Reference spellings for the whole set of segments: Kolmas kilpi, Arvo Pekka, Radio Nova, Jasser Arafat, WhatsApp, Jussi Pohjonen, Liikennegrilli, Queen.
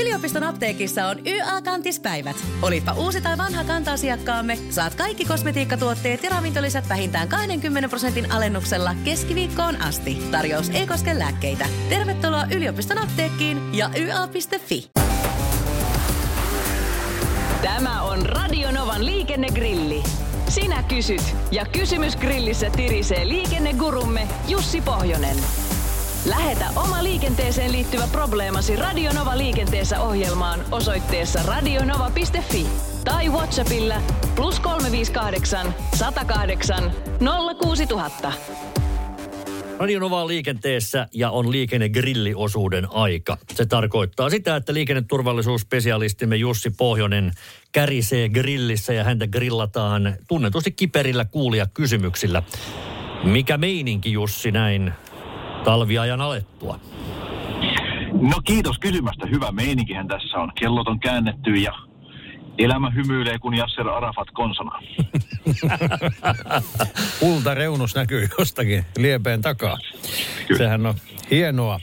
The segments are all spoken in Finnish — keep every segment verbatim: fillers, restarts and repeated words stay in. Yliopiston apteekissa on Y A-kantispäivät. Olipa uusi tai vanha kanta-asiakkaamme, saat kaikki kosmetiikkatuotteet ja ravintolisät vähintään kaksikymmentä prosentin alennuksella keskiviikkoon asti. Tarjous ei koske lääkkeitä. Tervetuloa yliopiston apteekkiin ja y a piste f i. Tämä on Radio Novan liikennegrilli. Sinä kysyt ja kysymys grillissä tirisee liikennegurumme Jussi Pohjonen. Lähetä oma liikenteeseen liittyvä probleemasi Radio Nova liikenteessä ohjelmaan osoitteessa radionova piste f i tai WhatsAppilla plus kolme viisi kahdeksan, yksi nolla kahdeksan, nolla kuusi nolla nolla nolla. Radio Nova liikenteessä ja on liikennegrilli-osuuden aika. Se tarkoittaa sitä, että liikenneturvallisuusspesialistimme Jussi Pohjonen kärisee grillissä ja häntä grillataan tunnetusti kiperillä kuulijakysymyksillä. Mikä meininki, Jussi, näin talviajan alettua? No kiitos kysymästä. Hyvä meininkihän tässä on. Kellot on käännetty ja elämä hymyilee kun Jasser Arafat konsona. Kultareunus näkyy jostakin liepeen takaa. Kyllä. Sehän on hienoa.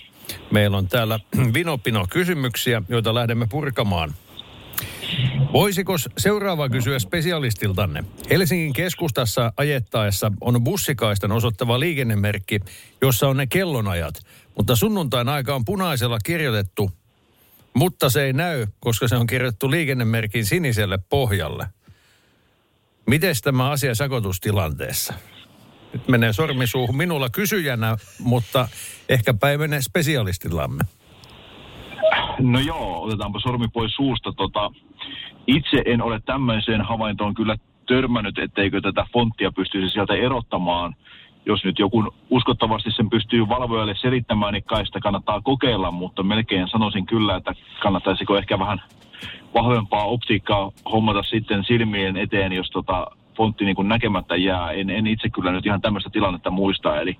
Meillä on täällä vinopino kysymyksiä, joita lähdemme purkamaan. Voisiko seuraavaa kysyä spesialistiltanne? Helsingin keskustassa ajettaessa on bussikaistan osoittava liikennemerkki, jossa on ne kellonajat, mutta sunnuntain aika on punaisella kirjoitettu, mutta se ei näy, koska se on kirjoitettu liikennemerkin siniselle pohjalle. Mites tämä asia sakotustilanteessa? Nyt menee sormi suuhun minulla kysyjänä, mutta ehkäpä ei mene spesialistillamme. No joo, otetaanpa sormi pois suusta. Tota, itse en ole tämmöiseen havaintoon kyllä törmännyt, etteikö tätä fonttia pystyisi sieltä erottamaan. Jos nyt joku uskottavasti sen pystyy valvojalle selittämään, niin kai sitä kannattaa kokeilla, mutta melkein sanoisin kyllä, että kannattaisiko ehkä vähän vahvempaa optiikkaa hommata sitten silmien eteen, jos tota fontti niin kuin näkemättä jää. En, en itse kyllä nyt ihan tämmöistä tilannetta muista, eli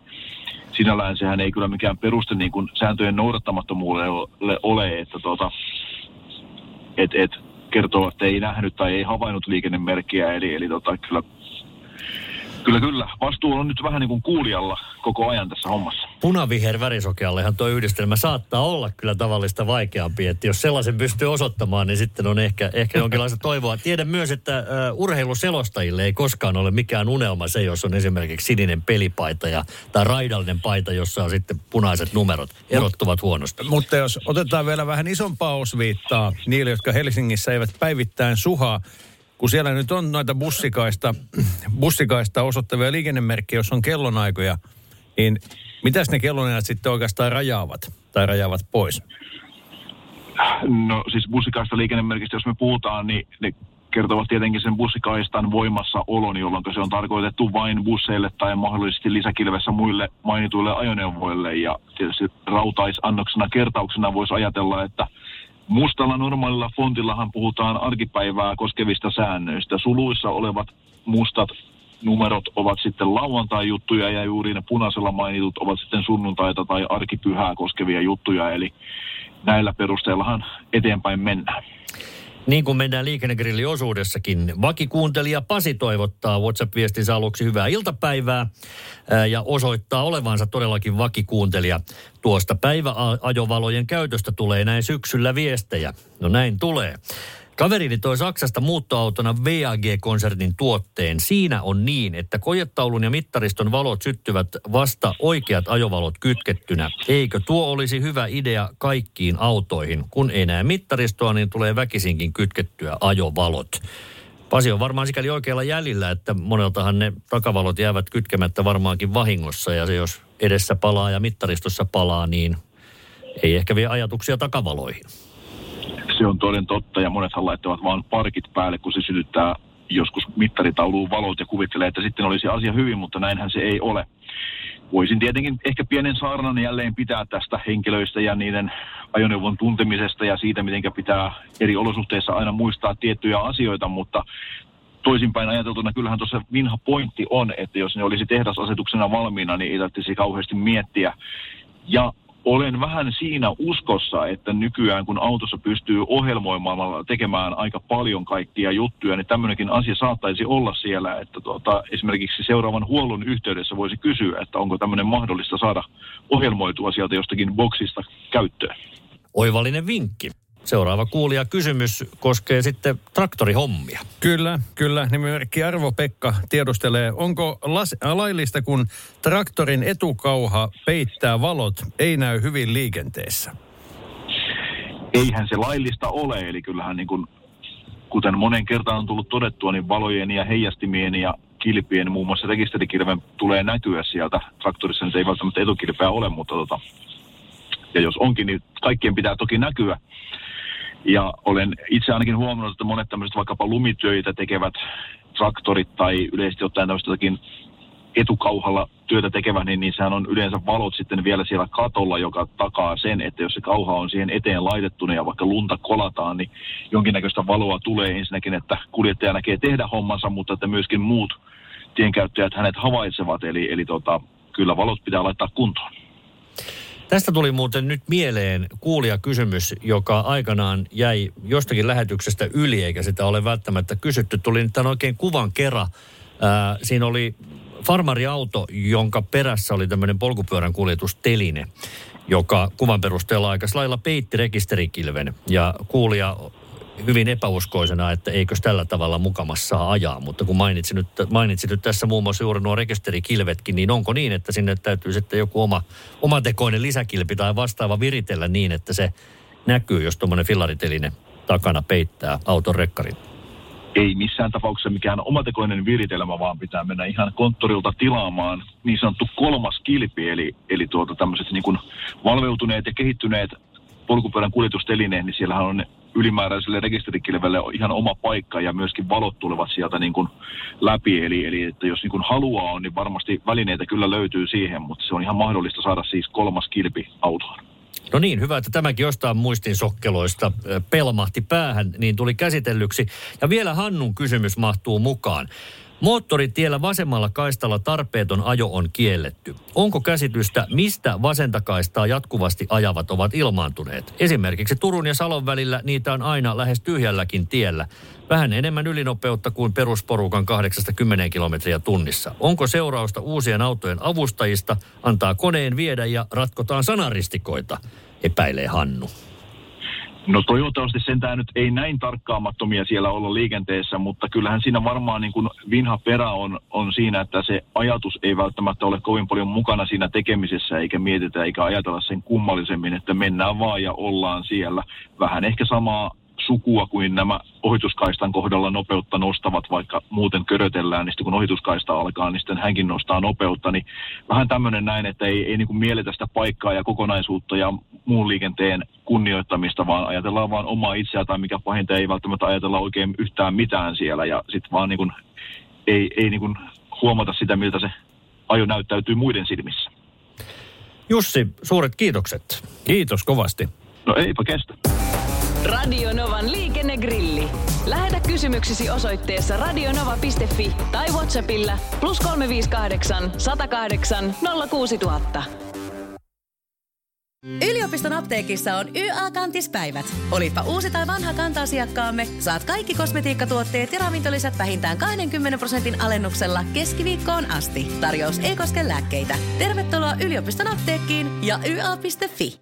sinällään sehän ei kyllä mikään peruste niin kuin sääntöjen noudattamattomuudelle ole, että tuota, et, et kertoo, että ei nähnyt tai ei havainnut liikennemerkkiä, eli, eli tota, kyllä, kyllä, kyllä. Vastuu on nyt vähän niin kuin kuulijalla koko ajan tässä hommassa. Punaviher värisokeallehan tuo yhdistelmä saattaa olla kyllä tavallista vaikeampi, että jos sellaisen pystyy osoittamaan, niin sitten on ehkä, ehkä jonkinlaista toivoa. Tiedän myös, että uh, urheiluselostajille ei koskaan ole mikään unelma se, jos on esimerkiksi sininen pelipaita ja, tai raidallinen paita, jossa on sitten punaiset numerot, erottuvat huonosti. Mut, mutta jos otetaan vielä vähän isompaa osviittaa niille, jotka Helsingissä eivät päivittäin suhaa, kun siellä nyt on noita bussikaista, bussikaista osoittavia liikennemerkkejä, jos on kellonaikoja, niin mitäs ne kellonajat sitten oikeastaan rajaavat tai rajaavat pois? No siis bussikaista liikennemerkistä, jos me puhutaan, niin ne kertovat tietenkin sen bussikaistan voimassaolon, jolloin se on tarkoitettu vain busseille tai mahdollisesti lisäkilvessä muille mainituille ajoneuvoille. Ja tietysti rautaisannoksena kertauksena voisi ajatella, että mustalla normaalilla fontillahan puhutaan arkipäivää koskevista säännöistä. Suluissa olevat mustat numerot ovat sitten lauantai-juttuja ja juuri ne punaisella mainitut ovat sitten sunnuntaita tai arkipyhää koskevia juttuja. Eli näillä perusteellahan eteenpäin mennään. Niin kuin mennään liikennegrilliosuudessakin. Vakikuuntelija Pasi toivottaa WhatsApp-viestinsä aluksi hyvää iltapäivää ja osoittaa olevansa todellakin vakikuuntelija. Tuosta päiväajovalojen käytöstä tulee näin syksyllä viestejä. No näin tulee. Kaverini toi Saksasta muuttoautona V A G-konsernin tuotteen. Siinä on niin, että kojettaulun ja mittariston valot syttyvät vasta oikeat ajovalot kytkettynä. Eikö tuo olisi hyvä idea kaikkiin autoihin? Kun ei näe mittaristoa, niin tulee väkisinkin kytkettyä ajovalot. Pasi on varmaan sikäli oikealla jäljellä, että moneltahan ne takavalot jäävät kytkemättä varmaankin vahingossa. Ja se jos edessä palaa ja mittaristossa palaa, niin ei ehkä vie ajatuksia takavaloihin. Se on toden totta ja monethan laittavat vaan parkit päälle, kun se sytyttää joskus mittaritauluun valot ja kuvittelee, että sitten olisi asia hyvin, mutta näinhän se ei ole. Voisin tietenkin ehkä pienen saarnan jälleen pitää tästä henkilöistä ja niiden ajoneuvon tuntemisesta ja siitä, miten pitää eri olosuhteissa aina muistaa tiettyjä asioita, mutta toisinpäin ajateltuna kyllähän tuossa vinha pointti on, että jos ne olisi tehdasasetuksena valmiina, niin ei tarvitsisi kauheasti miettiä ja olen vähän siinä uskossa, että nykyään kun autossa pystyy ohjelmoimalla tekemään aika paljon kaikkia juttuja, niin tämmöinenkin asia saattaisi olla siellä, että tuota, esimerkiksi seuraavan huollon yhteydessä voisi kysyä, että onko tämmöinen mahdollista saada ohjelmoitua sieltä jostakin boksista käyttöön. Oivallinen vinkki. Seuraava kuulija kysymys koskee sitten traktorihommia. Kyllä, kyllä. Nimimerkki Arvo Pekka tiedustelee, onko las- laillista, kun traktorin etukauha peittää valot, ei näy hyvin liikenteessä? Eihän se laillista ole, eli kyllähän niin kuin, kuten monen kertaan on tullut todettua, niin valojen ja heijastimien ja kilpien, muun muassa rekisterikilven tulee näkyä sieltä. Traktorissa nyt ei välttämättä etukilpeä ole, mutta tota, ja jos onkin, niin kaikkien pitää toki näkyä. Ja olen itse ainakin huomannut, että monet tämmöiset vaikkapa lumityöitä tekevät traktorit tai yleisesti ottaen tämmöistäkin etukauhalla työtä tekevät, niin niissähän on yleensä valot sitten vielä siellä katolla, joka takaa sen, että jos se kauha on siihen eteen laitettuna ja vaikka lunta kolataan, niin jonkinnäköistä valoa tulee ensinnäkin, että kuljettaja näkee tehdä hommansa, mutta että myöskin muut tienkäyttäjät hänet havaitsevat, eli, eli tota, kyllä valot pitää laittaa kuntoon. Tästä tuli muuten nyt mieleen kuulijakysymys, joka aikanaan jäi jostakin lähetyksestä yli, eikä sitä ole välttämättä kysytty. Tuli nyt tämän oikein kuvan kerran. Ää, siinä oli farmariauto, jonka perässä oli tämmöinen polkupyörän kuljetusteline, joka kuvan perusteella aika lailla peitti rekisterikilven. Ja kuulija hyvin epäuskoisena, että eikös tällä tavalla mukamassa saa ajaa. Mutta kun mainitsin nyt, mainitsin nyt tässä muun muassa juuri nuo rekisterikilvetkin, niin onko niin, että sinne täytyy sitten joku oma, omatekoinen lisäkilpi tai vastaava viritellä niin, että se näkyy, jos tuommoinen fillariteline takana peittää auton rekkarin? Ei missään tapauksessa mikään omatekoinen viritelmä, vaan pitää mennä ihan konttorilta tilaamaan niin sanottu kolmas kilpi, eli, eli tuota tämmöiset niin kuin valveutuneet ja kehittyneet polkupyörän kuljetustelineet, niin siellähän on ylimääräiselle rekisterikilvelle ihan oma paikka ja myöskin valot tulevat sieltä niin kuin läpi. Eli, eli että jos niin kuin haluaa on, niin varmasti välineitä kyllä löytyy siihen, mutta se on ihan mahdollista saada siis kolmas kilpi autoon. No niin, hyvä, että tämäkin jostain muistin sokkeloista pelmahti päähän, niin tuli käsitellyksi. Ja vielä Hannun kysymys mahtuu mukaan. Moottoritiellä vasemmalla kaistalla tarpeeton ajo on kielletty. Onko käsitystä, mistä vasenta kaistaa jatkuvasti ajavat ovat ilmaantuneet? Esimerkiksi Turun ja Salon välillä niitä on aina lähes tyhjälläkin tiellä. Vähän enemmän ylinopeutta kuin perusporukan kahdeksasta kymmeneen kilometriä tunnissa. Onko seurausta uusien autojen avustajista? Antaa koneen viedä ja ratkotaan sanaristikoita, epäilee Hannu. No toivottavasti sentään nyt ei näin tarkkaamattomia siellä olla liikenteessä, mutta kyllähän siinä varmaan niin kuin vinha perä on, on siinä, että se ajatus ei välttämättä ole kovin paljon mukana siinä tekemisessä, eikä mietitä eikä ajatella sen kummallisemmin, että mennään vaan ja ollaan siellä. Vähän ehkä samaa sukua kuin nämä ohituskaistan kohdalla nopeutta nostavat, vaikka muuten körötellään, niin sitten kun ohituskaista alkaa, niin sitten hänkin nostaa nopeutta, niin vähän tämmöinen näin, että ei, ei niin kuin mieletä sitä paikkaa ja kokonaisuutta ja muun liikenteen kunnioittamista, vaan ajatellaan vaan omaa itseä tai mikä pahinta, ei välttämättä ajatella oikein yhtään mitään siellä ja sitten vaan niin kuin ei, ei niin kuin huomata sitä, miltä se ajo näyttäytyy muiden silmissä. Jussi, suuret kiitokset. Kiitos kovasti. No eipä kestä. Radio Novan liikennegrilli. Lähetä kysymyksesi osoitteessa radionova piste fi tai WhatsAppilla plus kolme viisi kahdeksan sata kahdeksan nolla kuusi tuhatta. Yliopiston apteekissa on Y A-kantispäivät. Olipa uusi tai vanha kanta-asiakkaamme, saat kaikki kosmetiikkatuotteet ja ravintolisät vähintään kaksikymmentä prosentin alennuksella keskiviikkoon asti. Tarjous ei koske lääkkeitä. Tervetuloa yliopiston apteekkiin ja Y A piste fi.